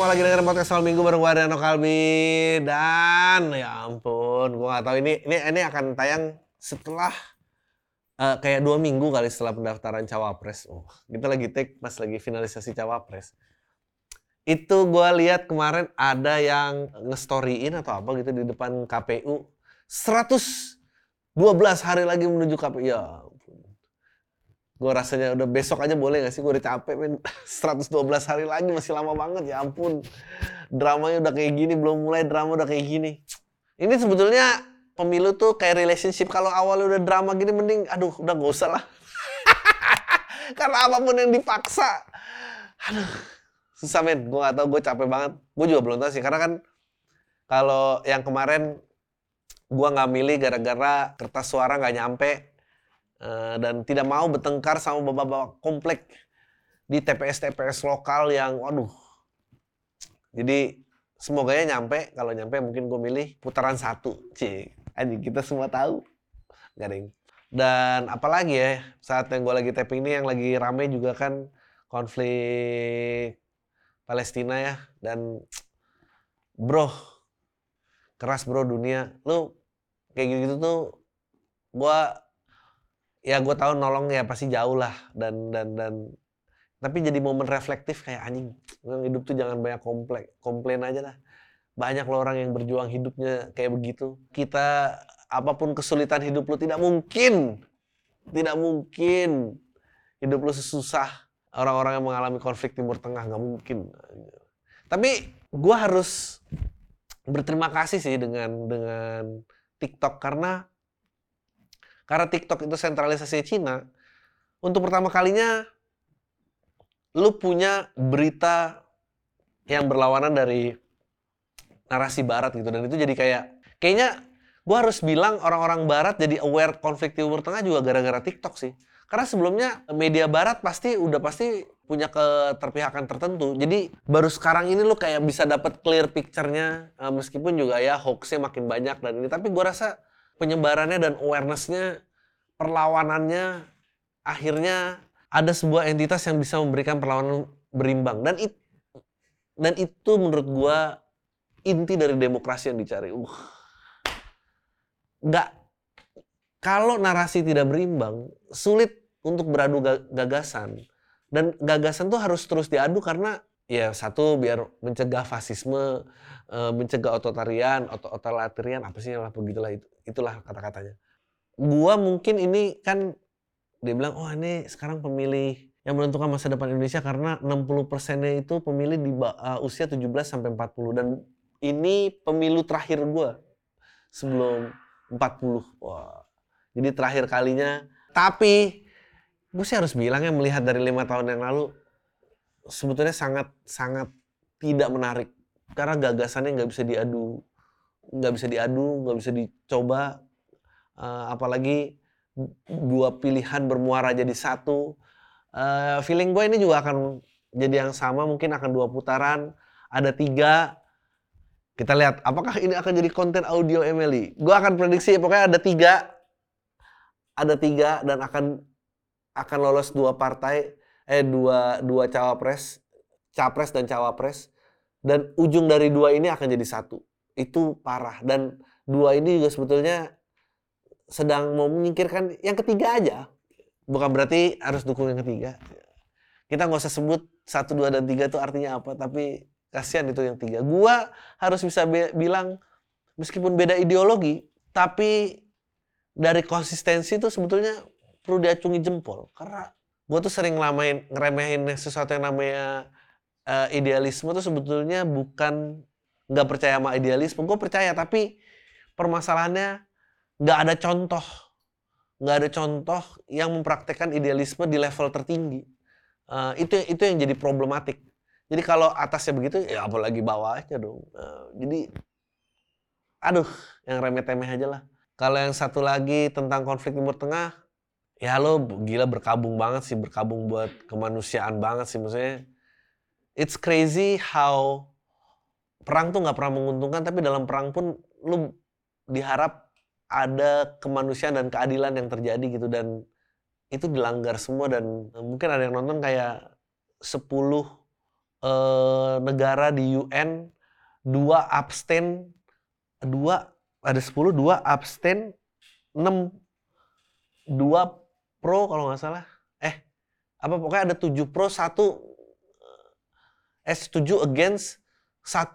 semua lagi dengerin podcast malam minggu bareng gue Adriano Qalbi. Dan ya ampun, gue gak tahu ini akan tayang setelah kayak 2 minggu kali setelah pendaftaran Cawapres. Kita lagi take pas lagi finalisasi Cawapres. Itu gue lihat kemarin ada yang nge-storyin atau apa gitu di depan KPU. 112 hari lagi menuju KPU. Ya ampun. Gue rasanya udah besok aja boleh gak sih? Gue udah capek men. 112 hari lagi masih lama banget, ya ampun. Dramanya udah kayak gini, belum mulai drama udah kayak gini. Ini sebetulnya pemilu tuh kayak relationship. Kalau awalnya udah drama gini mending aduh udah gak usah lah. Karena apapun yang dipaksa. Aduh susah men, gue gak tau, gue capek banget. Gue juga belum tau sih, karena kan kalau yang kemarin gue gak milih gara-gara kertas suara gak nyampe. Dan tidak mau bertengkar sama bapak-bapak komplek di TPS-TPS lokal yang waduh. Jadi semoganya nyampe, kalau nyampe mungkin gue milih putaran 1. Cik, anjing kita semua tahu. Garing. Dan apalagi ya, saat yang gue lagi tapping ini yang lagi rame juga kan konflik Palestina ya. Dan bro, keras bro dunia. Lu kayak gitu tuh gue tahu nolong ya pasti jauh lah dan tapi jadi momen reflektif kayak anjing hidup tuh jangan banyak komplain aja lah. Banyak lo orang yang berjuang hidupnya kayak begitu. Kita apapun kesulitan hidup lo tidak mungkin hidup lo sesusah orang-orang yang mengalami konflik Timur Tengah, nggak mungkin. Tapi gue harus berterima kasih sih dengan TikTok karena TikTok itu sentralisasi Cina, untuk pertama kalinya lu punya berita yang berlawanan dari narasi barat gitu. Dan itu jadi kayaknya gue harus bilang orang-orang barat jadi aware konflik Timur Tengah juga gara-gara TikTok sih. Karena sebelumnya media barat pasti punya keterpihakan tertentu. Jadi baru sekarang ini lu kayak bisa dapat clear picture-nya, meskipun juga ya hoax-nya makin banyak dan ini. Tapi gue rasa penyebarannya dan awareness-nya, perlawanannya, akhirnya ada sebuah entitas yang bisa memberikan perlawanan berimbang. Dan itu menurut gue inti dari demokrasi yang dicari. Kalau narasi tidak berimbang, sulit untuk beradu gagasan. Dan gagasan tuh harus terus diadu karena ya satu biar mencegah fasisme, mencegah otoritarian apa sih lah begitulah itulah kata-katanya. Gua mungkin ini kan dia bilang ini sekarang pemilih yang menentukan masa depan Indonesia karena 60%-nya itu pemilih di usia 17 sampai 40 dan ini pemilu terakhir gua sebelum 40. Wah. Jadi terakhir kalinya, tapi gua sih harus bilang ya melihat dari 5 tahun yang lalu sebetulnya sangat tidak menarik karena gagasannya nggak bisa diadu, nggak bisa dicoba, apalagi dua pilihan bermuara jadi satu. Feeling gue ini juga akan jadi yang sama, mungkin akan 2 putaran, ada 3. Kita lihat apakah ini akan jadi konten audio Emily. Gue akan prediksi pokoknya ada tiga dan akan lolos 2 partai. Dua capres dan cawapres. Dan ujung dari 2 ini akan jadi 1. Itu parah. Dan 2 ini juga sebetulnya sedang mau menyingkirkan yang ketiga aja. Bukan berarti harus dukung yang ketiga. Kita gak usah sebut 1, 2, dan 3 itu artinya apa. Tapi kasihan itu yang 3. Gua harus bisa bilang meskipun beda ideologi, tapi dari konsistensi itu sebetulnya perlu diacungi jempol. Karena gue tuh sering ngeremehin sesuatu yang namanya idealisme tuh sebetulnya bukan nggak percaya sama idealisme. Gue percaya, tapi permasalahannya nggak ada contoh yang mempraktekkan idealisme di level tertinggi. Itu yang jadi problematik. Jadi kalau atasnya begitu, ya apalagi bawahnya dong. Jadi, yang remeh-temeh aja lah. Kalau yang satu lagi tentang konflik Timur Tengah, ya lo gila berkabung buat kemanusiaan banget sih, maksudnya it's crazy how perang tuh nggak pernah menguntungkan, tapi dalam perang pun lo diharap ada kemanusiaan dan keadilan yang terjadi gitu, dan itu dilanggar semua. Dan mungkin ada yang nonton kayak 10 negara di UN 2 abstain 6 2 pro kalau nggak salah pokoknya ada 7 pro 1 7 against 1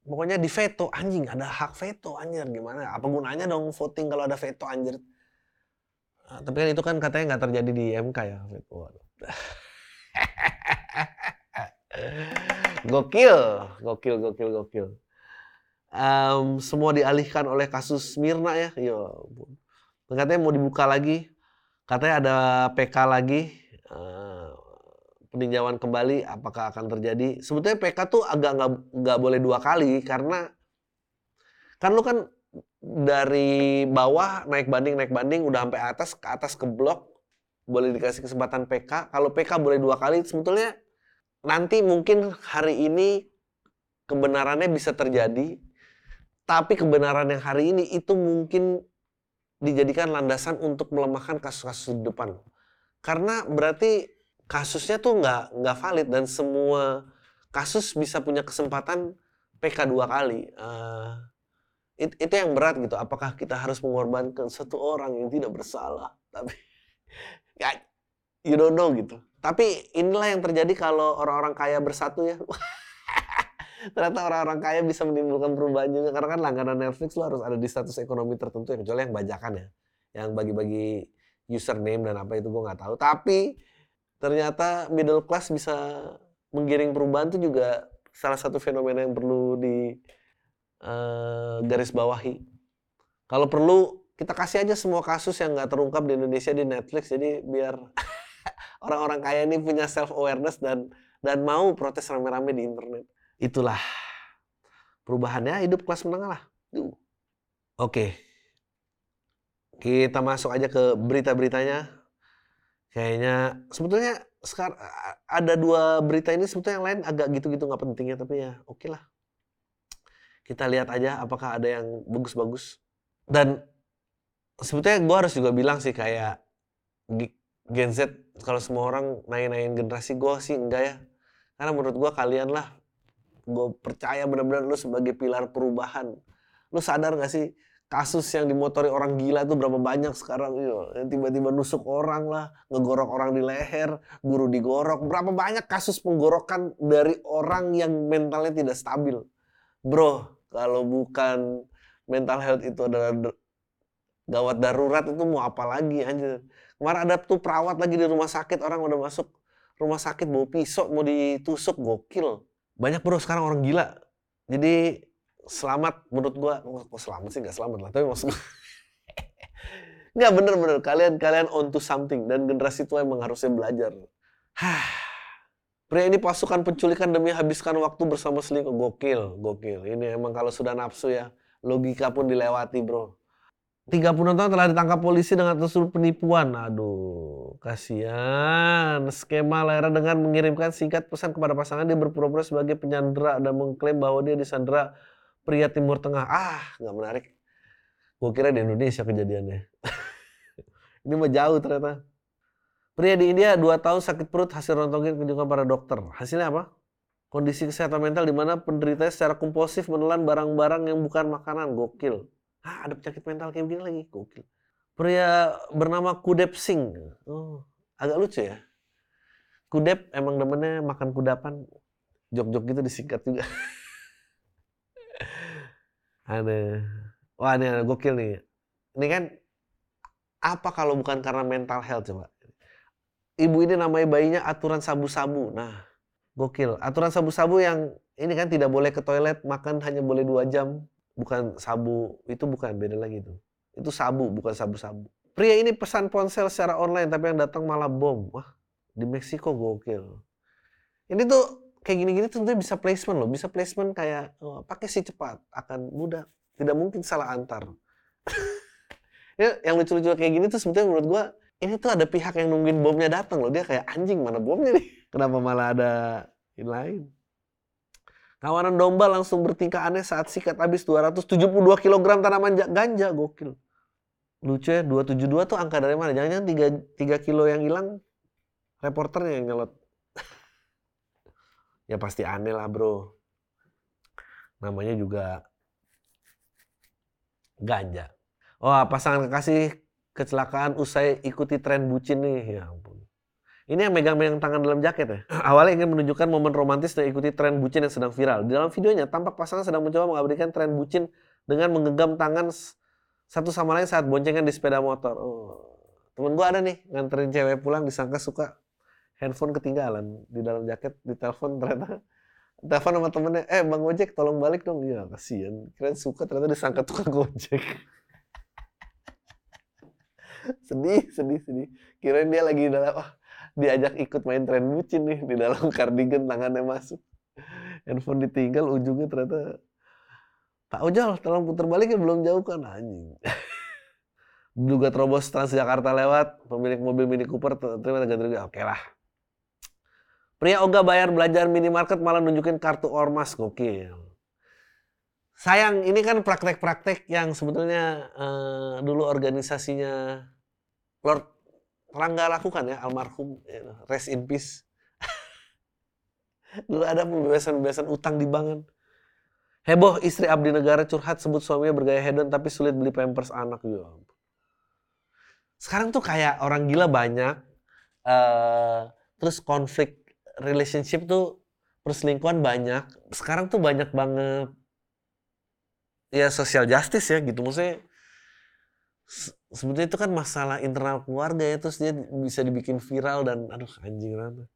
pokoknya di veto, anjing ada hak veto anjir, gimana apa gunanya dong voting kalau ada veto anjir. Nah, tapi kan itu kan katanya nggak terjadi di MK ya. Waduh. Gokil. Semua dialihkan oleh kasus Mirna ya. Yo, katanya mau dibuka lagi. Katanya ada PK lagi. Peninjauan kembali apakah akan terjadi. Sebetulnya PK tuh agak nggak boleh dua kali karena kan lu kan dari bawah naik banding udah sampai atas ke blok boleh dikasih kesempatan PK. Kalau PK boleh dua kali sebetulnya nanti mungkin hari ini kebenarannya bisa terjadi, tapi kebenaran yang hari ini itu mungkin dijadikan landasan untuk melemahkan kasus-kasus di depan. Karena berarti kasusnya tuh nggak valid dan semua kasus bisa punya kesempatan PK dua kali. Itu yang berat gitu. Apakah kita harus mengorbankan satu orang yang tidak bersalah? Tapi ya, you don't know gitu. Tapi inilah yang terjadi kalau orang-orang kaya bersatu ya. Ternyata orang-orang kaya bisa menimbulkan perubahan juga. Karena kan langganan Netflix lo harus ada di status ekonomi tertentu. Kecuali yang bajakan ya. Yang bagi-bagi username dan apa itu gue nggak tahu. Tapi ternyata middle class bisa menggiring perubahan itu juga salah satu fenomena yang perlu di garis bawahi. Kalau perlu kita kasih aja semua kasus yang nggak terungkap di Indonesia di Netflix, jadi biar orang-orang kaya ini punya self awareness dan mau protes rame-rame di internet. Itulah perubahannya hidup kelas menengah lah. Oke. Kita masuk aja ke berita-beritanya. Kayaknya sebetulnya sekarang ada 2 berita ini, sebetulnya yang lain agak gitu-gitu nggak penting ya, tapi ya oke lah. Kita lihat aja apakah ada yang bagus-bagus. Dan sebetulnya gue harus juga bilang sih kayak Gen Z, kalau semua orang naik-naikin generasi, gue sih enggak ya. Karena menurut gue kalian lah, gue percaya benar-benar lu sebagai pilar perubahan. Lu sadar nggak sih? Kasus yang dimotori orang gila itu berapa banyak sekarang? Yang tiba-tiba nusuk orang lah, ngegorok orang di leher, guru digorok. Berapa banyak kasus penggorokan dari orang yang mentalnya tidak stabil. Bro, kalau bukan mental health itu adalah gawat darurat, itu mau apa lagi anjir. Kemarin ada tuh perawat lagi di rumah sakit, orang udah masuk rumah sakit bawa pisau mau ditusuk, gokil. Banyak bro sekarang orang gila. Jadi selamat menurut gue, kok selamat sih, gak selamat lah, tapi maksud gue gak bener-bener, kalian on to something, dan generasi tua emang harusnya belajar. Pria ini pasukan penculikan demi habiskan waktu bersama selingkuh, gokil, ini emang kalau sudah nafsu ya, logika pun dilewati bro. 36 tahun telah ditangkap polisi dengan kasus penipuan, aduh kasihan. Skema Lera dengan mengirimkan singkat pesan kepada pasangan, dia berpura-pura sebagai penyandera dan mengklaim bahwa dia disandera pria Timur Tengah. Gak menarik. Gue kira di Indonesia kejadiannya. Ini mah jauh ternyata. Pria di India 2 tahun sakit perut, hasil rontgen kunjungan para dokter. Hasilnya apa? Kondisi kesehatan mental di mana penderitanya secara kompulsif menelan barang-barang yang bukan makanan. Gokil. Ada penyakit mental kayak begini lagi. Gokil. Pria bernama Kudep Singh. Agak lucu ya. Kudep emang demennya makan kudapan. Jok-jok gitu disingkat juga. Aneh. Wah ini ada gokil nih. Ini kan apa kalau bukan karena mental health coba. Ibu ini namanya bayinya aturan sabu-sabu. Nah gokil. Aturan sabu-sabu yang ini kan tidak boleh ke toilet, makan hanya boleh 2 jam. Bukan sabu, itu bukan, beda lagi itu. Itu sabu, bukan sabu-sabu. Pria ini pesan ponsel secara online tapi yang datang malah bom. Wah di Meksiko gokil. Ini tuh kayak gini-gini tentunya bisa placement loh, bisa placement kayak pakai si cepat akan mudah, tidak mungkin salah antar. Yang lucu-lucu kayak gini tuh sebetulnya menurut gua ini tuh ada pihak yang nungguin bomnya datang loh, dia kayak anjing mana bomnya nih, kenapa malah ada yang lain. Kawanan domba langsung bertingkah aneh saat sikat habis 272 kg tanaman ganja, gokil. Lucu ya, 272 tuh angka dari mana? Jangan-jangan 3 kilo yang hilang reporternya yang nyelot. ya pasti aneh lah bro, namanya juga ganja. Wah, pasangan kekasih kecelakaan usai ikuti tren bucin nih, ya ampun. Ini yang megang-megang tangan dalam jaket ya. Awalnya ingin menunjukkan momen romantis dan ikuti tren bucin yang sedang viral. Di dalam videonya tampak pasangan sedang mencoba mengabadikan tren bucin dengan menggenggam tangan satu sama lain saat boncengan di sepeda motor. Oh, temen gue ada nih nganterin cewek pulang, disangka suka handphone ketinggalan di dalam jaket, ditelepon ternyata telepon sama temennya, bang ojek tolong balik dong. Iya kasihan, keren suka ternyata disangka tukang ojek. sedih. Kirain dia lagi di dalam diajak ikut main tren bucin nih, di dalam kardigan tangannya masuk, handphone ditinggal, ujungnya ternyata Pak Ojol tolong putar balik ya, belum jauh kan, anjing. Juga terobos Transjakarta lewat, pemilik mobil Mini Cooper terima ganti-ganti. Oke lah. Pria ogah bayar belanjaan minimarket malah nunjukin kartu ormas, gokil. Sayang, ini kan praktek-praktek yang sebetulnya dulu organisasinya Lord Rangga lakukan ya, almarhum, rest in peace. Dulu ada pembebasan utang di bank kan. Heboh istri abdi negara curhat sebut suaminya bergaya hedon tapi sulit beli pampers anak. Ya ampun. Sekarang tuh kayak orang gila banyak, terus konflik relationship tuh, perselingkuhan banyak. Sekarang tuh banyak banget ya social justice ya gitu, maksudnya sebetulnya itu kan masalah internal keluarga ya, terus dia bisa dibikin viral dan aduh anjing rame.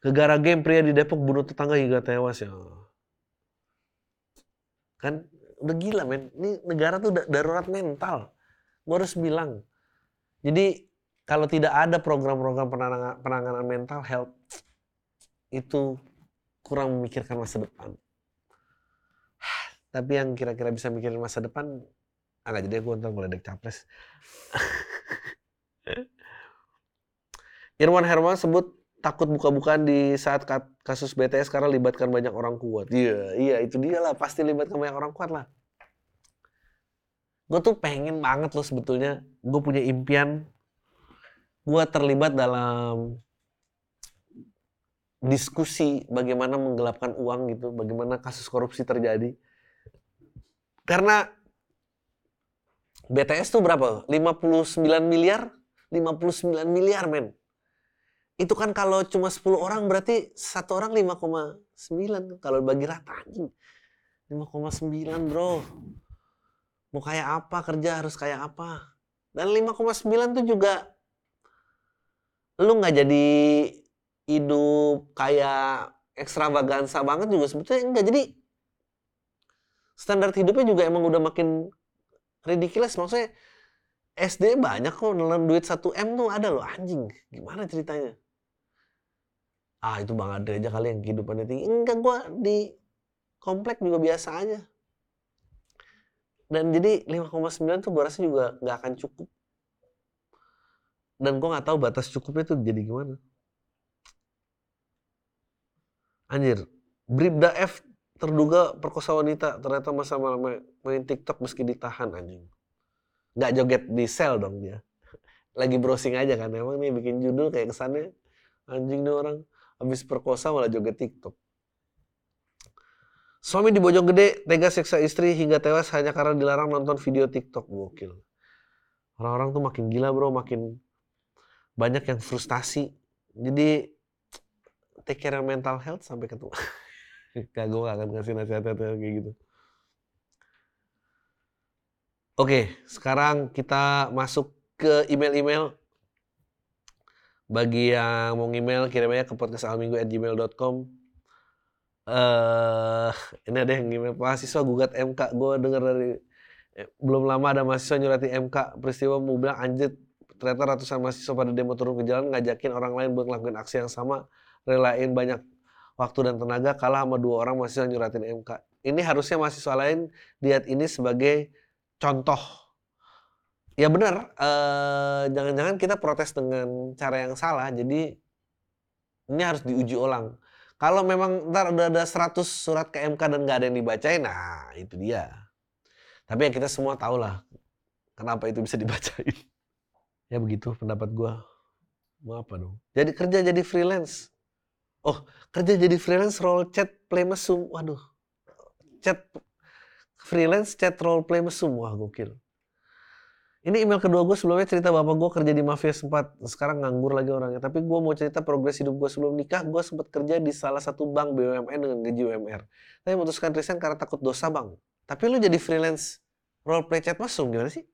Gara-gara game pria di Depok bunuh tetangga hingga tewas ya. Kan udah gila men, ini negara tuh darurat mental. Gue harus bilang. Jadi kalau tidak ada program-program penanganan mental health itu kurang memikirkan masa depan. Tapi yang kira-kira bisa mikirin masa depan agak jadi gue ntar mulai dek capres. Irwan Herman sebut takut buka-bukaan di saat kasus BTS karena libatkan banyak orang kuat. Iya itu dia lah, pasti libatkan banyak orang kuat lah. Gue tuh pengen banget loh sebetulnya, gue punya impian gue terlibat dalam diskusi bagaimana menggelapkan uang gitu, bagaimana kasus korupsi terjadi. Karena BTS tuh berapa? 59 miliar men. Itu kan kalau cuma 10 orang berarti satu orang 5,9. Kalau bagi rata anjing 5,9 bro. Mau kayak apa, kerja harus kayak apa. Dan 5,9 tuh juga lu gak jadi hidup kayak ekstravagansa banget juga sebetulnya enggak. Jadi standar hidupnya juga emang udah makin ridiculous, maksudnya SD banyak kok nelen duit 1M tuh ada loh anjing, gimana ceritanya? Ah itu Bang Adri aja kali yang kehidupannya tinggi, enggak, gue di komplek juga biasa aja. Dan jadi 5,9 tuh gue rasa juga gak akan cukup, dan gue gak tahu batas cukupnya tuh jadi gimana. Anjir, Bribda F terduga perkosa wanita ternyata masa malam main TikTok meski ditahan anjing. Nggak joget di sel dong dia. Lagi browsing aja kan, emang nih bikin judul kayak kesannya anjing nih orang habis perkosa malah joget TikTok. Suami di Bojonggede tega siksa istri hingga tewas hanya karena dilarang nonton video TikTok. Gokil. Orang-orang tuh makin gila bro, makin banyak yang frustasi. Jadi take care mental health sampai ketemu. Gak, gue gak akan ngasih nasihat-nasihat kayak gitu. Oke, sekarang kita masuk ke email-email. Bagi yang mau email, kirim aja ke podcastalminggu@gmail.com. Ini ada yang email, mahasiswa gugat MK. Gue dengar dari belum lama ada mahasiswa nyurati MK. Peristiwa mau bilang anjir, ternyata ratusan mahasiswa pada demo turun ke jalan ngajakin orang lain buat ngelakuin aksi yang sama, relain banyak waktu dan tenaga, kalah sama dua orang mahasiswa nyuratin MK. Ini harusnya mahasiswa lain lihat ini sebagai contoh. Ya benar, jangan-jangan kita protes dengan cara yang salah, jadi ini harus diuji ulang. Kalau memang ntar udah ada 100 surat ke MK dan gak ada yang dibacain, nah itu dia. Tapi ya kita semua tahu lah kenapa itu bisa dibacain. Ya begitu pendapat gue. Mau apa dong? Jadi kerja jadi freelance. Oh, kerja jadi freelance role chat play mesum. Waduh. Chat freelance chat role play mesum. Wah, gokil. Ini email kedua gue. Sebelumnya cerita bapak gue kerja di mafia sempat, sekarang nganggur lagi orangnya. Tapi gue mau cerita progres hidup gue sebelum nikah. Gue sempat kerja di salah satu bank BUMN dengan gaji UMR. Tapi memutuskan resign karena takut dosa, Bang. Tapi lu jadi freelance role play chat mesum gimana sih?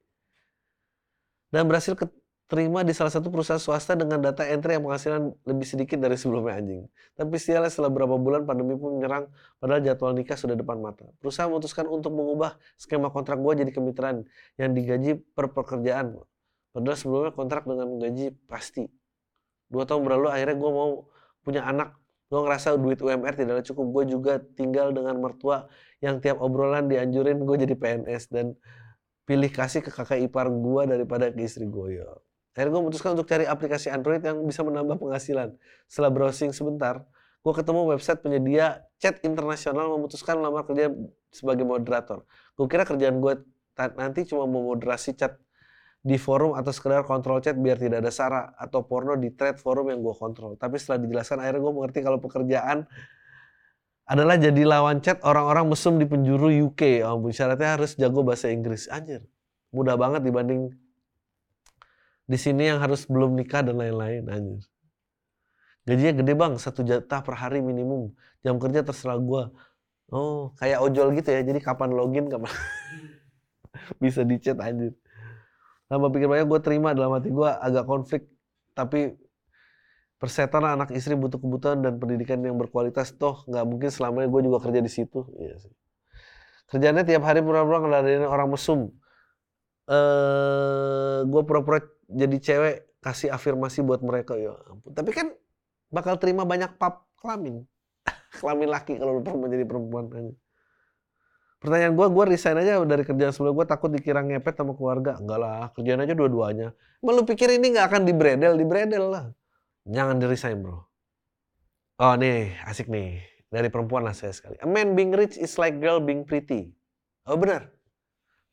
Dan berhasil keterima di salah satu perusahaan swasta dengan data entry yang penghasilan lebih sedikit dari sebelumnya, anjing. Tapi sialnya setelah berapa bulan pandemi pun menyerang, padahal jadwal nikah sudah depan mata. Perusahaan memutuskan untuk mengubah skema kontrak gue jadi kemitraan yang digaji per pekerjaan. Padahal sebelumnya kontrak dengan gaji pasti. 2 tahun berlalu, akhirnya gue mau punya anak. Gue ngerasa duit UMR tidaklah cukup. Gue juga tinggal dengan mertua yang tiap obrolan dianjurin gue jadi PNS dan pilih kasih ke kakak ipar gue daripada ke istri gue, ya. Akhirnya gue memutuskan untuk cari aplikasi Android yang bisa menambah penghasilan. Setelah browsing sebentar, gue ketemu website penyedia chat internasional memutuskan melamar kerja sebagai moderator. Gue kira kerjaan gue nanti cuma memoderasi chat di forum atau sekedar kontrol chat biar tidak ada sara atau porno di thread forum yang gue kontrol. Tapi setelah dijelaskan, akhirnya gue mengerti kalau pekerjaan adalah jadi lawan chat orang-orang mesum di penjuru UK. Oh, syaratnya harus jago bahasa Inggris. Anjir, mudah banget dibanding di sini yang harus belum nikah dan lain-lain, anjir. Gajinya gede, Bang, 1 juta per hari minimum. Jam kerja terserah gua. Oh, kayak ojol gitu ya. Jadi kapan login, kapan bisa di-chat, anjir. Tanpa pikir banyak gua terima. Dalam hati gua agak konflik, tapi persetan anak istri butuh kebutuhan dan pendidikan yang berkualitas. Toh nggak mungkin selamanya gua juga kerja di situ. Iya sih. Kerjaannya tiap hari pura-pura ngeladenin orang mesum. Gue pura-pura jadi cewek kasih afirmasi buat mereka, ya ampun. Tapi kan bakal terima banyak pap kelamin kelamin laki kalau perempuan jadi perempuan. Pertanyaan gue resign aja dari kerjaan sebelum gue takut dikira ngepet sama keluarga. Enggak lah, kerjaan aja dua-duanya. Emang lu pikir ini nggak akan dibredel lah? Jangan di resign, bro. Oh nih asik nih dari perempuan lah saya sekali. A man being rich is like girl being pretty. Oh benar.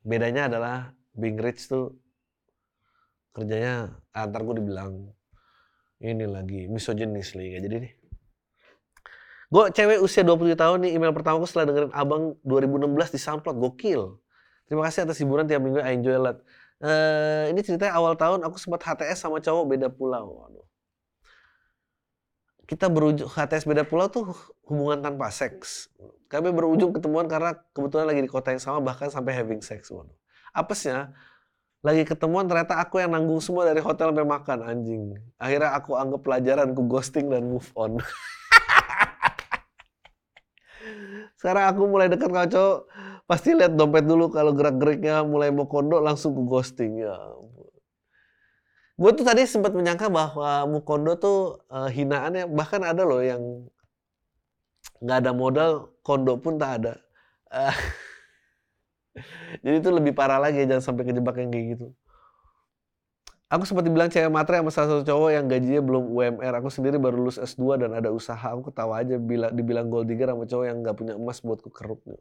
Bedanya adalah being rich tuh kerjanya antar gue dibilang ini lagi misogynis lagi, gak jadi nih. Gue cewek usia 27 tahun nih. Email pertama gue setelah dengerin abang 2016 di SoundCloud. Gokil. Terima kasih atas hiburan tiap minggu, I enjoy a lot. Ini ceritanya awal tahun aku sempat HTS sama cowok beda pulau. Waduh. Kita berujung HTS beda pulau tuh hubungan tanpa seks. Kami berujung ketemuan karena kebetulan lagi di kota yang sama, bahkan sampai having sex. Waduh. Apesnya, lagi ketemuan ternyata aku yang nanggung semua dari hotel sampai makan, anjing. Akhirnya aku anggap pelajaran, ku ghosting dan move on. Sekarang aku mulai dekat sama cowok, pasti lihat dompet dulu, kalau gerak-geriknya mulai mau kondo langsung ku ghosting, ya. Gue tuh tadi sempat menyangka bahwa mu kondo tuh hinaannya, bahkan ada loh yang nggak ada modal, kondo pun tak ada. Jadi itu lebih parah lagi, jangan sampai kejebak yang kayak gitu. Aku sempat dibilang cewek matre sama salah satu cowok yang gajinya belum UMR. Aku sendiri baru lulus S2 dan ada usaha. Aku ketawa aja bila dibilang gold digger sama cowok yang gak punya emas buat ku kerupnya.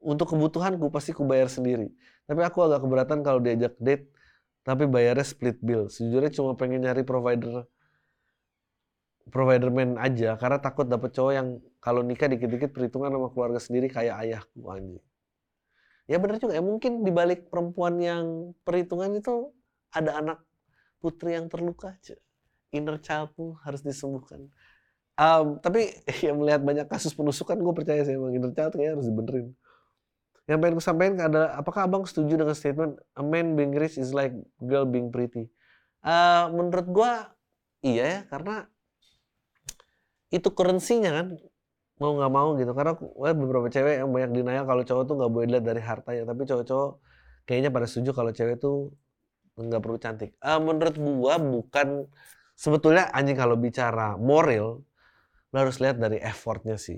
Untuk kebutuhanku pasti ku bayar sendiri. Tapi aku agak keberatan kalau diajak date tapi bayarnya split bill. Sejujurnya cuma pengen nyari providerman aja, karena takut dapet cowok yang kalau nikah dikit-dikit perhitungan sama keluarga sendiri kayak ayahku, anjing. Ya benar juga ya, mungkin dibalik perempuan yang perhitungan itu ada anak putri yang terluka aja. Inner child pun harus disembuhkan. Tapi ya melihat banyak kasus penusukan, gue percaya sih emang inner child kayaknya harus dibenerin. Yang pengen gue sampaikan adalah, apakah abang setuju dengan statement a man being rich is like girl being pretty? Menurut gue iya ya, karena itu currency-nya kan. Mau nggak mau gitu, karena beberapa cewek yang banyak denial kalau cowok tuh nggak boleh dilihat dari hartanya, tapi cowok-cowok kayaknya pada setuju kalau cewek tuh nggak perlu cantik. Menurut gua bukan, sebetulnya anjing kalau bicara moral lo harus lihat dari effortnya sih.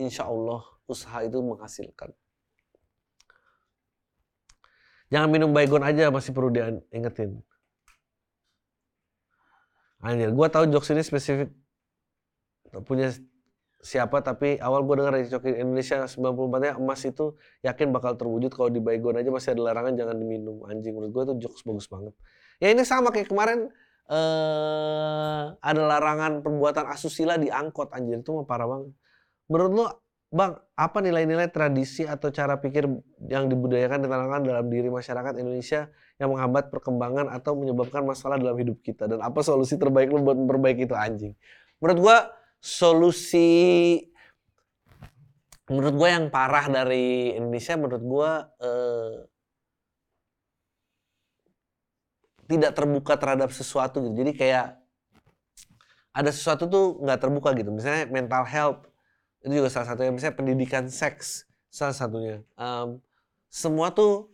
Insya Allah usaha itu menghasilkan. Jangan minum baygon aja, masih perlu diingetin. Anjir, gua tahu jokes ini spesifik punya siapa, tapi awal gue dengar dari Coki Indonesia 94-nya emas itu yakin bakal terwujud kalau di baygon aja masih ada larangan jangan diminum, anjing. Menurut gue itu jokes bagus banget. Ya ini sama kayak kemarin ada larangan perbuatan asusila di angkot, anjir itu mah parah banget. Menurut lo Bang, apa nilai-nilai tradisi atau cara pikir yang dibudayakan ditanamkan dalam diri masyarakat Indonesia yang menghambat perkembangan atau menyebabkan masalah dalam hidup kita, dan apa solusi terbaik lo buat memperbaiki itu, anjing? Menurut gua yang parah dari Indonesia menurut gua tidak terbuka terhadap sesuatu gitu. Jadi kayak ada sesuatu tuh enggak terbuka gitu. Misalnya mental health itu juga salah satunya, misalnya pendidikan seks salah satunya. Semua tuh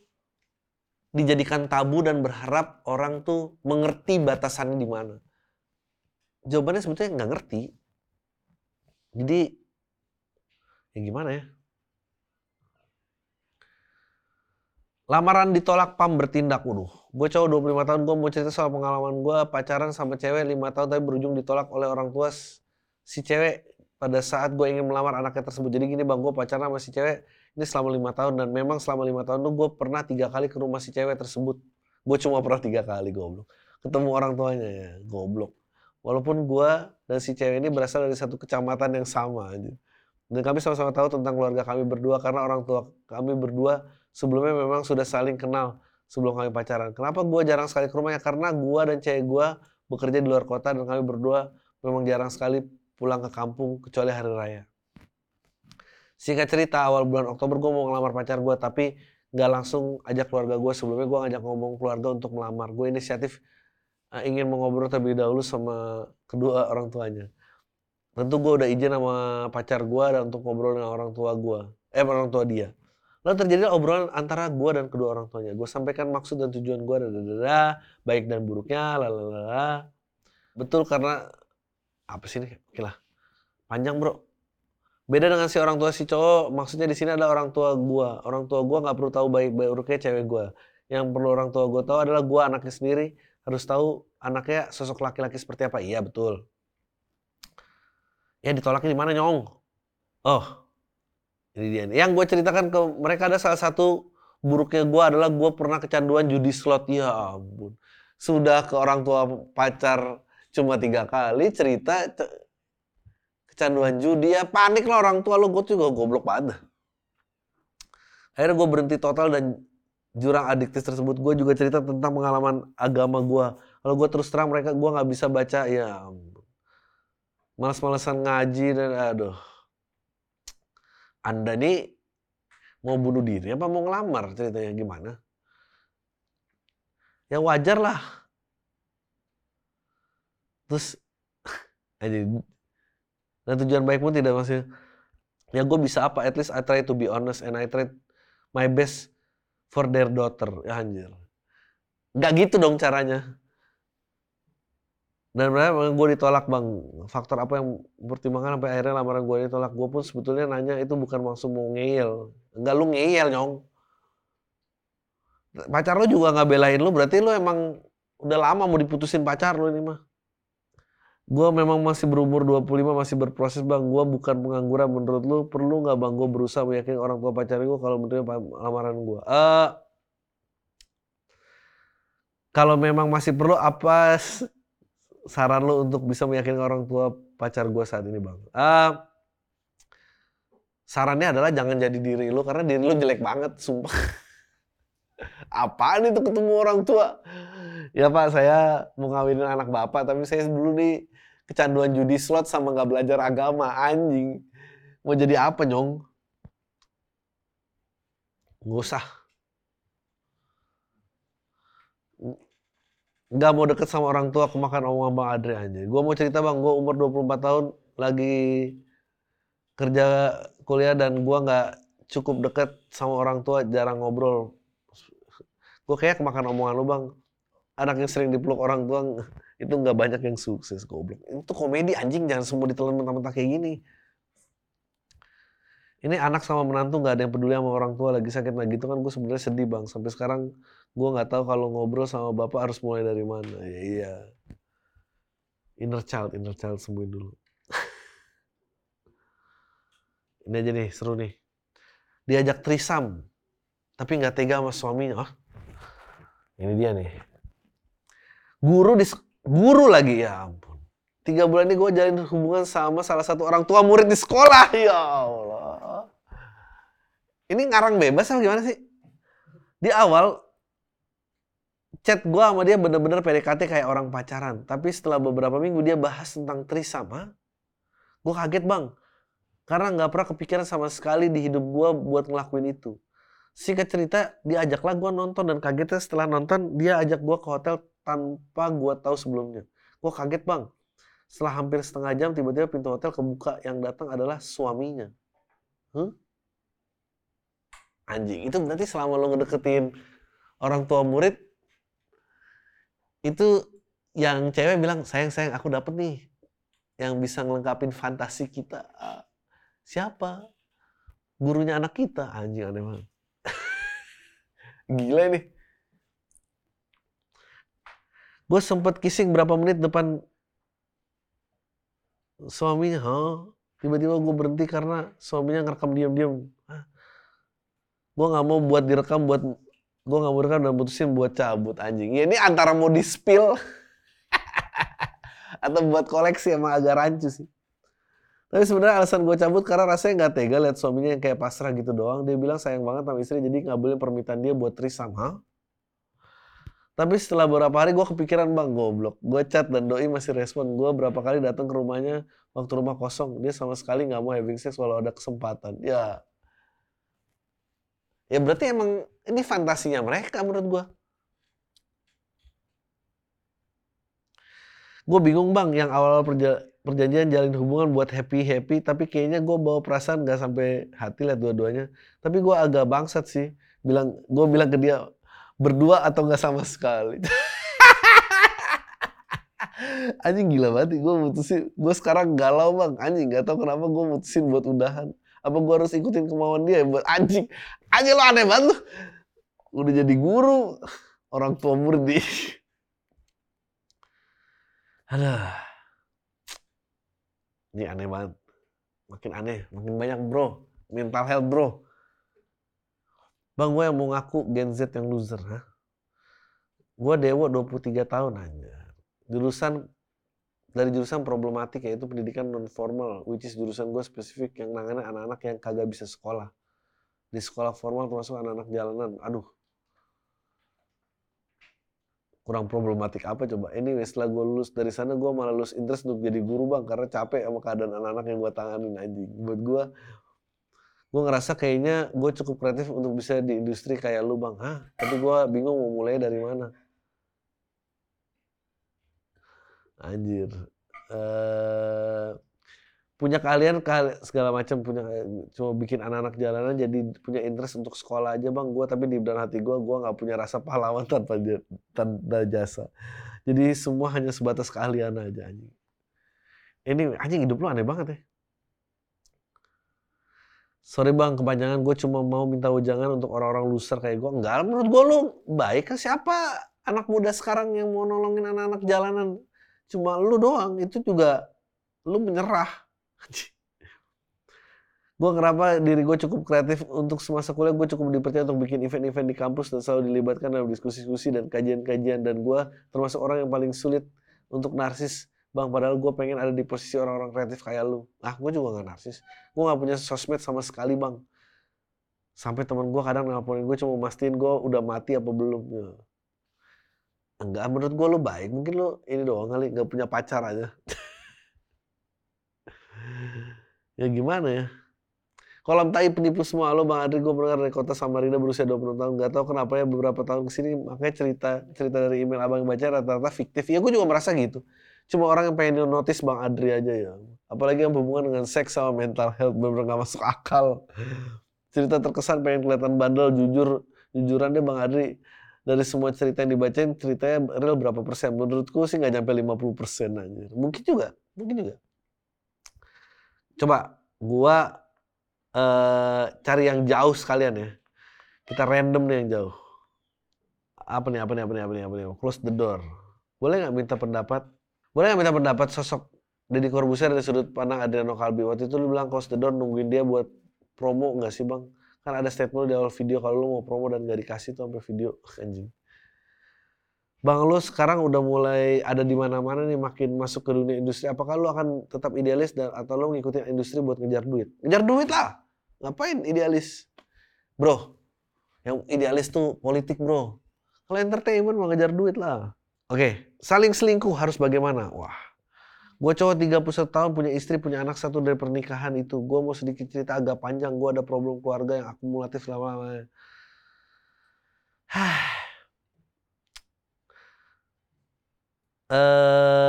dijadikan tabu dan berharap orang tuh mengerti batasannya di mana. Jawabannya sebetulnya nggak ngerti. Jadi ya gimana ya? Lamaran ditolak pam bertindak. Waduh, gue cowok 25 tahun, gue mau cerita soal pengalaman gue pacaran sama cewek 5 tahun tapi berujung ditolak oleh orang tua si cewek. Pada saat gue ingin melamar anaknya tersebut. Jadi gini Bang, gue pacaran sama si cewek ini selama 5 tahun. Dan memang selama 5 tahun tuh gue pernah 3 kali ke rumah si cewek tersebut. Gue cuma pernah 3 kali, goblok. Ketemu orang tuanya, ya goblok. Walaupun gue dan si cewek ini berasal dari satu kecamatan yang sama aja. Dan kami sama-sama tahu tentang keluarga kami berdua karena orang tua kami berdua sebelumnya memang sudah saling kenal sebelum kami pacaran. Kenapa gue jarang sekali ke rumahnya? Karena gue dan cewek gue bekerja di luar kota dan kami berdua memang jarang sekali pulang ke kampung kecuali hari raya. Singkat cerita, awal bulan Oktober gue mau ngelamar pacar gue, tapi gak langsung ajak keluarga gue. Sebelumnya gue ngajak ngomong keluarga untuk melamar. Gue inisiatif ingin mengobrol terlebih dahulu sama kedua orang tuanya. Tentu gue udah izin sama pacar gue dan untuk ngobrol dengan orang tua gue. Orang tua dia. Lalu terjadilah obrolan antara gue dan kedua orang tuanya. Gue sampaikan maksud dan tujuan gue, baik dan buruknya, lalala. Betul karena apa sih ini? Oke lah. Panjang, Bro. Beda dengan si orang tua si cowok, maksudnya di sini ada orang tua gua. Orang tua gua enggak perlu tahu baik-baik urutnya cewek gua. Yang perlu orang tua gua tahu adalah gua anaknya sendiri harus tahu anaknya sosok laki-laki seperti apa. Iya, betul. Ya ditolaknya di mana, Nyong? Oh. Ini dia. Yang gua ceritakan ke mereka ada salah satu buruknya gua adalah gua pernah kecanduan judi slot. Ya ampun. Sudah ke orang tua pacar cuma 3 kali cerita kecanduan judi, ya panik lah orang tua lo. Gue juga goblok banget. Akhirnya gue berhenti total dan jurang adiktif tersebut. Gue juga cerita tentang pengalaman agama gue. Kalau gue terus terang mereka, gue gak bisa baca, ya malas-malasan ngaji dan aduh. Anda nih mau bunuh diri apa mau ngelamar ceritanya gimana? Ya wajar lah. Terus aja, dan tujuan baik pun tidak, maksudnya ya gue bisa apa, at least I try to be honest and I try my best for their daughter. Ya anjir, gak gitu dong caranya. Dan benar gue ditolak, Bang. Faktor apa yang pertimbangan sampai akhirnya lamaran gue ditolak? Gue pun sebetulnya nanya itu bukan langsung mau ngeyel. Enggak, lu ngeyel, Nyong. Pacar lu juga gak belain lu, berarti lu emang udah lama mau diputusin pacar lu ini mah. Gue memang masih berumur 25, masih berproses, Bang. Gue bukan pengangguran. Menurut lu perlu gak, Bang, gue berusaha meyakinkan orang tua pacar gue kalau menerima lamaran gue? Kalau memang masih perlu, apa saran lu untuk bisa meyakinkan orang tua pacar gue saat ini, Bang? Sarannya adalah jangan jadi diri lu, karena diri lu jelek banget, sumpah. Apaan itu ketemu orang tua? Ya Pak, saya mau ngawinin anak Bapak, tapi saya dulu nih kecanduan judi slot sama gak belajar agama, anjing. Mau jadi apa, Nyong? Gak usah. Gak mau deket sama orang tua, kemakan omongan Bang Adri aja. Gue mau cerita, Bang, gue umur 24 tahun, lagi kerja kuliah dan gue gak cukup deket sama orang tua, jarang ngobrol. Gue kayak kemakan omongan lo, Bang. Anak yang sering dipeluk orang tua itu gak banyak yang sukses, goblok. Itu komedi, anjing, jangan semua ditelan mentah-mentah kayak gini. Ini anak sama menantu gak ada yang peduli sama orang tua, lagi sakit lagi itu kan gue sebenarnya sedih, Bang. Sampai sekarang gue gak tahu kalau ngobrol sama bapak harus mulai dari mana. Ya iya. Inner child sembuhin dulu. Ini aja nih, seru nih. Diajak trisam, tapi gak tega sama suaminya. Ini dia nih. Guru di Guru lagi, ya ampun. 3 bulan ini gue jalin hubungan sama salah satu orang tua murid di sekolah, ya Allah. Ini ngarang bebas apa gimana sih? Di awal, chat gue sama dia bener-bener PDKT kayak orang pacaran. Tapi setelah beberapa minggu dia bahas tentang trisama. Gue kaget bang, karena gak pernah kepikiran sama sekali di hidup gue buat ngelakuin itu. Singkat cerita, diajaklah gue nonton dan kagetnya setelah nonton, dia ajak gue ke hotel tanpa gue tahu sebelumnya. Gue kaget bang, setelah hampir setengah jam tiba-tiba pintu hotel kebuka, yang datang adalah suaminya. Anjing, itu berarti selama lo ngedeketin orang tua murid, itu yang cewek bilang, sayang-sayang aku dapet nih, yang bisa ngelengkapin fantasi kita. Siapa? Gurunya anak kita. Anjing, aneh banget. Gila nih. Gue sempet kissing berapa menit depan suaminya. Tiba-tiba gue berhenti karena suaminya ngerekam diam-diam. Gue nggak mau buat direkam, buat gue nggak mau rekam dan putusin buat cabut. Anjing, ya ini antara mau di spill atau buat koleksi, emang agak rancu sih. Tapi sebenarnya alasan gue cabut karena rasanya nggak tega lihat suaminya yang kayak pasrah gitu doang. Dia bilang sayang banget sama istri, jadi ngabulin permintaan dia buat trisam. Tapi setelah beberapa hari gue kepikiran bang, goblok. Gue chat dan doi masih respon. Gue berapa kali datang ke rumahnya waktu rumah kosong. Dia sama sekali nggak mau having sex walau ada kesempatan. Ya berarti emang ini fantasinya mereka menurut gue. Gue bingung bang, yang awal perjanjian jalin hubungan buat happy-happy, tapi kayaknya gue bawa perasaan gak sampai hati liat dua-duanya. Tapi gue agak bangsat sih, gue bilang ke dia, berdua atau gak sama sekali. Anjing gila banget, gue mutusin, gue sekarang galau bang, anjing gak tau kenapa gue mutusin buat udahan. Apa gue harus ikutin kemauan dia? Anjing lo aneh banget lo. Udah jadi guru, orang tua murid. Ini aneh banget. Makin aneh, makin banyak bro. Mental health bro. Bang, gue yang mau ngaku Gen Z yang loser. Gue dewa 23 tahun aja. Dari jurusan problematik, yaitu pendidikan non formal, which is jurusan gue spesifik yang nanganin anak-anak yang kagak bisa sekolah. Di sekolah formal termasuk anak-anak jalanan. Aduh. Kurang problematik apa coba. Anyway, setelah gue lulus dari sana, gue malah lulus interest untuk jadi guru bang, karena capek sama keadaan anak-anak yang gue tanganin aja. Buat gue ngerasa kayaknya gue cukup kreatif untuk bisa di industri kayak lu bang. Tapi gue bingung mau mulai dari mana. Anjir, punya keahlian segala macam, punya cuma bikin anak-anak jalanan jadi punya interest untuk sekolah aja bang gue. Tapi di dalam hati gue nggak punya rasa pahlawan tanpa jasa. Jadi semua hanya sebatas keahlian aja anjing. Ini anjing hidup lo aneh banget ya. Sorry bang, kepanjangan. Gue cuma mau minta ujangan untuk orang-orang loser kayak gue. Enggak, menurut gue lo baik kan. Siapa anak muda sekarang yang mau nolongin anak-anak jalanan? Cuma lu doang, itu juga lu menyerah. Gue ngerasa diri gue cukup kreatif untuk semasa kuliah. Gue cukup dipercaya untuk bikin event-event di kampus dan selalu dilibatkan dalam diskusi-diskusi dan kajian-kajian. Dan gue termasuk orang yang paling sulit untuk narsis bang, padahal gue pengen ada di posisi orang-orang kreatif kayak lu. Gue juga gak narsis. Gue gak punya sosmed sama sekali bang. Sampai teman gue kadang nelponin gue cuma mastiin gue udah mati apa belum. Enggak, menurut gue lo baik. Mungkin lo ini doang kali, gak punya pacar aja. Ya gimana ya. Kolam tai penipu semua. Halo Bang Adri, gue mendengar dari kota Samarinda berusia 20 tahun. Gak tau kenapa ya beberapa tahun kesini, makanya cerita dari email abang yang baca rata-rata fiktif. Ya gue juga merasa gitu. Cuma orang yang pengen notice Bang Adri aja ya. Apalagi yang berhubungan dengan seks sama mental health. Bener-bener gak masuk akal. Cerita terkesan pengen kelihatan bandel, jujuran deh Bang Adri. Dari semua cerita yang dibacain, ceritanya real berapa persen? Menurutku sih gak nyampe 50% aja. Mungkin juga. Coba gua cari yang jauh sekalian ya. Kita random nih yang jauh. Apa nih? Close the door. Boleh gak minta pendapat sosok Deddy Corbuzier dari sudut pandang Adriano Qalbi? Waktu itu lu bilang close the door nungguin dia buat promo gak sih bang? Kan ada statement di awal video kalau lo mau promo dan gak dikasih tuh sampai video anjing. Bang, lu sekarang udah mulai ada di mana-mana nih, makin masuk ke dunia industri. Apakah lu akan tetap idealis dan atau lu ngikutin industri buat ngejar duit? Ngejar duit lah. Ngapain idealis? Bro, yang idealis tuh politik, bro. Kalau entertainment mau ngejar duit lah. Oke, saling selingkuh harus bagaimana? Wah. Gue cowok 31 tahun, punya istri, punya anak satu dari pernikahan itu. Gue mau sedikit cerita agak panjang. Gue ada problem keluarga yang akumulatif lama-lama.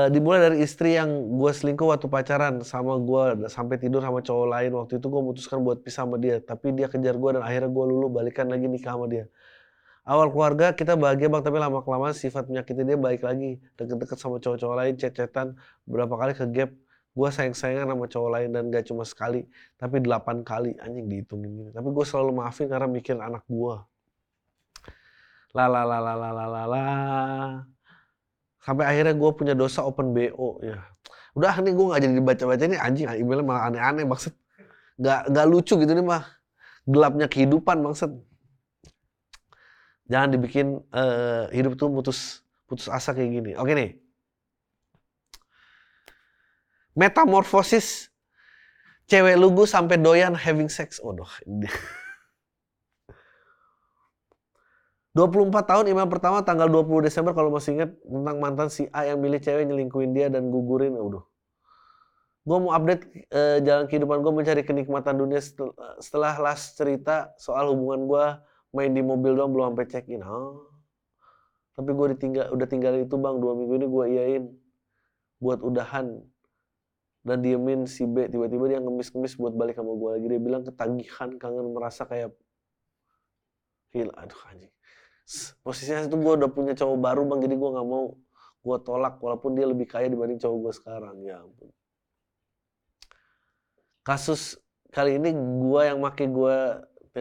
Dimulai dari istri yang gue selingkuh waktu pacaran sama gue sampai tidur sama cowok lain. Waktu itu gue memutuskan buat pisah sama dia, tapi dia kejar gue dan akhirnya gue lulu balikan lagi nikah sama dia. Awal keluarga kita bahagia bang, tapi lama-kelamaan sifat menyakiti dia baik lagi, deket-deket sama cowok-cowok lain, chat-chatan, berapa kali ke gap. Gue sayang-sayangan sama cowok lain dan gak cuma sekali, tapi 8 kali anjing dihitungin. Tapi gue selalu maafin karena mikirin anak gue. Sampai akhirnya gue punya dosa open BO ya. Udah nih gue gak jadi dibaca-baca nih anjing, emailnya malah aneh-aneh maksud. Gak lucu gitu nih mah. Gelapnya kehidupan maksud. Jangan dibikin hidup tuh putus asa kayak gini. Oke nih. Metamorfosis cewek lugu sampai doyan having sex. Waduh. 24 tahun email pertama tanggal 20 Desember kalau masih ingat tentang mantan si A yang milih cewek nyelingkuin dia dan gugurin. Aduh. Gue mau update jalan kehidupan gue mencari kenikmatan dunia setelah last cerita soal hubungan gue main di mobil doang belum sampai check in. Tapi gue udah tinggalin itu bang, 2 minggu ini gue iyain buat udahan dan diemin si B, tiba-tiba dia ngemis-ngemis buat balik sama gue lagi. Dia bilang ketagihan, kangen, merasa kayak hilang. Aduh anjing. Posisinya itu gue udah punya cowok baru bang, jadi gue nggak mau, gue tolak walaupun dia lebih kaya dibanding cowok gue sekarang. Ya ampun. Kasus kali ini gue yang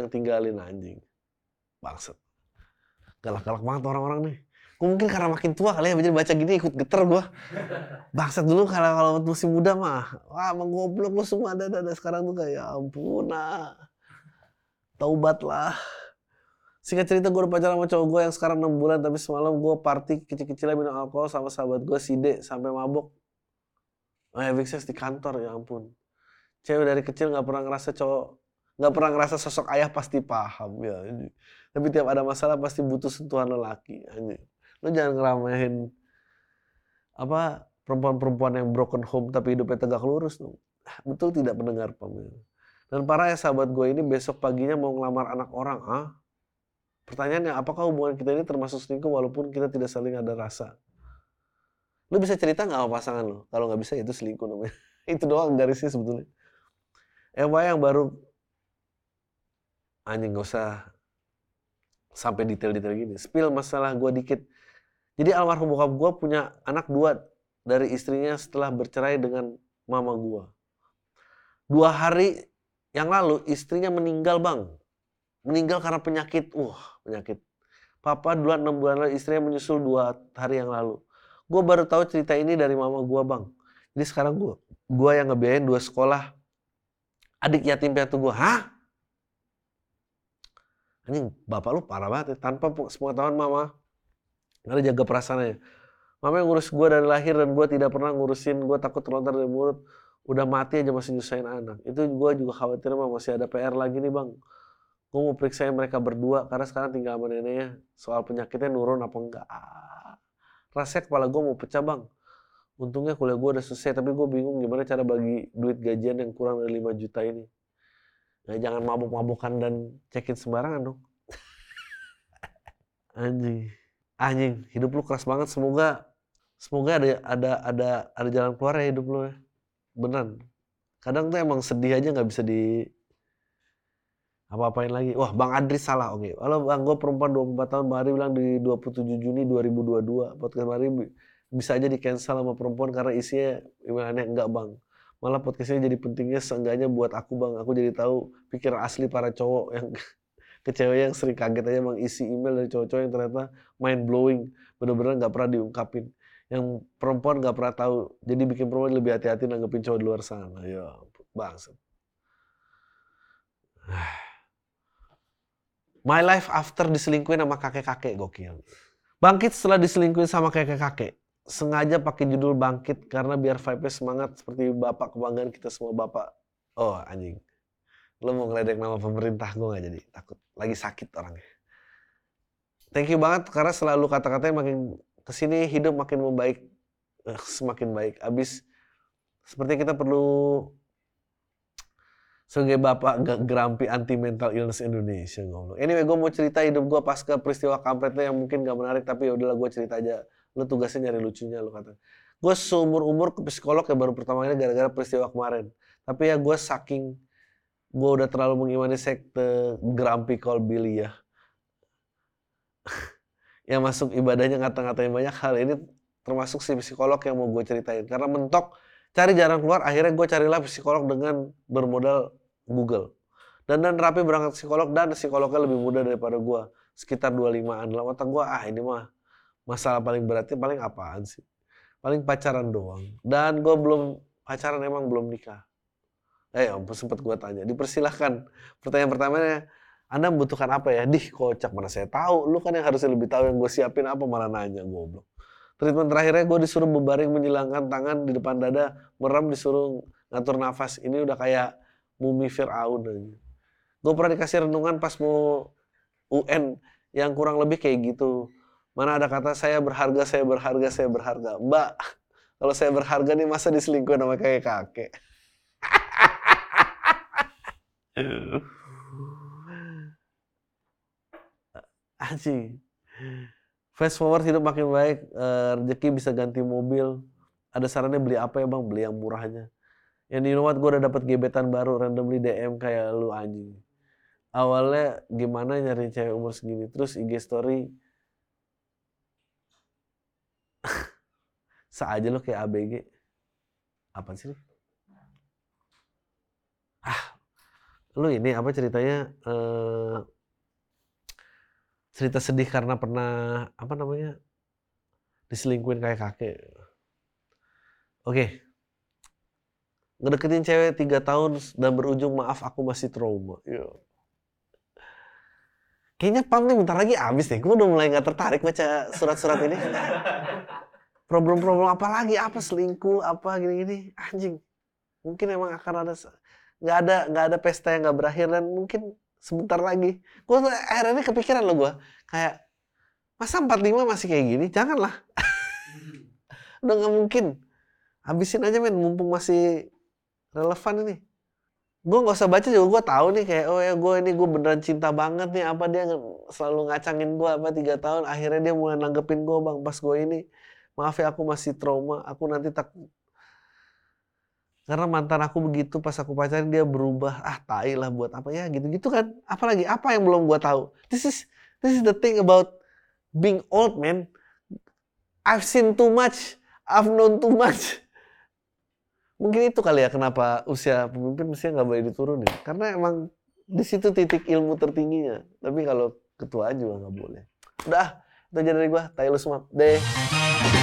tinggalin anjing bangsat. Galak-galak banget orang-orang nih. Gue mungkin karena makin tua kali ya, jadi baca gini ikut geter gue. Bangsat dulu kalau masih muda mah, wah emang goblok lu semua ada sekarang tuh kayak ampun lah. Taubat lah. Singkat cerita gue udah pacaran sama cowok gue yang sekarang 6 bulan, tapi semalam gue party kecil-kecilan minum alkohol sama sahabat gue si D sampai mabok. Having sex di kantor, ya ampun. Cewek dari kecil nggak pernah ngerasa sosok ayah pasti paham ya. Tapi tiap ada masalah pasti butuh sentuhan lelaki. Lu jangan ngeramain apa perempuan-perempuan yang broken home tapi hidupnya tegak lurus tuh. Betul tidak mendengar pamir. Dan para ya sahabat gue ini besok paginya mau ngelamar anak orang. Pertanyaannya apakah hubungan kita ini termasuk selingkuh walaupun kita tidak saling ada rasa? Lu bisa cerita nggak sama pasangan lu? Kalau nggak bisa itu selingkuh namanya. Itu doang garisnya sebetulnya. Ewa yang baru anjing gak usah sampai detail-detail gini. Spill masalah gue dikit. Jadi almarhum bokap gue punya anak 2 dari istrinya setelah bercerai dengan mama gue. 2 hari yang lalu istrinya meninggal bang. Meninggal karena penyakit. Penyakit. Papa 6 bulan lalu, istrinya menyusul 2 hari yang lalu. Gue baru tahu cerita ini dari mama gue bang. Jadi sekarang gue yang ngebiayain 2 sekolah adik yatim piatu gue. Anjing, bapak lu parah banget ya. Tanpa sepengetahuan mama. Gak ada jaga perasaannya. Mama yang ngurus gue dari lahir dan gue tidak pernah ngurusin. Gue takut terlontar dari mulut. Udah mati aja masih nyusahin anak. Itu gue juga khawatir mah masih ada PR lagi nih bang. Gue mau periksain mereka berdua karena sekarang tinggal sama neneknya. Soal penyakitnya nurun apa enggak. Rasanya kepala gue mau pecah bang. Untungnya kuliah gue udah selesai, tapi gue bingung gimana cara bagi duit gajian yang kurang dari 5 juta ini. Nah, jangan mabuk-mabukan dan cekin sembarangan dong. Anjing, hidup lu keras banget. Semoga ada jalan keluar ya hidup lu ya. Beneran. Kadang tuh emang sedih aja nggak bisa di apa-apain lagi. Wah, Bang Adri salah. Oke. Halo Bang, gue perempuan 24 tahun. Bang Adri bilang di 27 Juni 2022. Podcast Bang Adri bisa aja di-cancel sama perempuan karena isinya gimana aneh. Enggak, Bang. Malah podcastnya jadi pentingnya seenggaknya buat aku bang. Aku jadi tahu pikiran asli para cowok yang kecewanya yang sering kaget aja bang. Isi email dari cowok-cowok yang ternyata mind blowing. Bener-bener gak pernah diungkapin. Yang perempuan gak pernah tahu. Jadi bikin perempuan lebih hati-hati nanggepin cowok di luar sana. Ya bangsat. My life after diselingkuhin sama kakek-kakek. Gokil. Bangkit setelah diselingkuhin sama kakek-kakek. Sengaja pakai judul Bangkit karena biar vibe-nya semangat seperti bapak kebanggaan kita semua bapak. Oh anjing. Lo mau ngeledek nama pemerintah, gue gak jadi. Takut. Lagi sakit orangnya. Thank you banget karena selalu kata-katanya makin kesini hidup makin membaik. Semakin baik. Abis seperti kita perlu sebagai bapak gerampi anti mental illness Indonesia ngomong. Anyway, gue mau cerita hidup gue pasca peristiwa kampretnya yang mungkin gak menarik tapi yaudahlah gue cerita aja. Lu tugasnya nyari lucunya lu kata. Gue seumur-umur ke psikolog ya baru pertama kali gara-gara peristiwa kemarin. Tapi ya gue saking gue udah terlalu mengimani sekte Grumpy Kolbili ya. Yang masuk ibadahnya ngata-ngatain banyak hal ini termasuk si psikolog yang mau gue ceritain karena mentok cari jarang keluar akhirnya gue carilah psikolog dengan bermodal Google dan rapi berangkat psikolog dan psikolognya lebih muda daripada gue sekitar 25an lah otak gue ini mah masalah paling beratnya paling apaan sih paling pacaran doang dan gue belum pacaran emang belum nikah sempet gue tanya dipersilahkan pertanyaan pertamanya Anda membutuhkan apa ya dih kocak mana saya tahu lu kan yang harusnya lebih tahu yang gue siapin apa malah nanya goblok. Treatment terakhirnya gue disuruh berbaring menyilangkan tangan di depan dada, merem disuruh ngatur nafas. Ini udah kayak mumi Fir'aun aja. Gue pernah dikasih renungan pas mau UN yang kurang lebih kayak gitu. Mana ada kata saya berharga, saya berharga, saya berharga. Mbak, kalau saya berharga nih masa diselingkuhin sama kakek-kakek. Anjing. Fast forward hidup makin baik, rezeki bisa ganti mobil. Ada sarannya beli apa ya bang? Beli yang murahnya. Yang you know what, gue udah dapet gebetan baru, randomly DM kayak lu anjing. Awalnya gimana nyari cewek umur segini, terus IG story. Seaja lo kayak ABG. Apaan sih? Lu ini apa ceritanya? Cerita sedih karena pernah diselingkuhin kayak kakek. Oke. Ngedeketin cewek 3 tahun dan berujung maaf aku masih trauma. Yo. Kayaknya pam nih bentar lagi habis deh. Gue udah mulai enggak tertarik baca surat-surat ini. Problem-problem apa lagi? Apa selingkuh, apa gini-gini. Anjing. Mungkin emang akan ada enggak ada pesta yang enggak berakhir dan mungkin sebentar lagi, gue akhirnya ini kepikiran loh gue, kayak masa 45 masih kayak gini, janganlah, udah nggak mungkin, habisin aja men, mumpung masih relevan ini, gue nggak usah baca juga gue tahu nih kayak oh ya gue beneran cinta banget nih apa dia selalu ngacangin gue apa 3 tahun, akhirnya dia mulai nanggepin gue bang pas gue ini, maaf ya aku masih trauma, aku nanti takut. Karena mantan aku begitu pas aku pacarin dia berubah tai lah buat apa ya gitu-gitu kan apalagi apa yang belum gua tahu this is the thing about being old man I've seen too much I've known too much mungkin itu kali ya kenapa usia pemimpin mestinya nggak boleh diturunin karena emang di situ titik ilmu tertingginya tapi kalau ketua juga nggak boleh udah itu aja dari gua tai lu semua deh.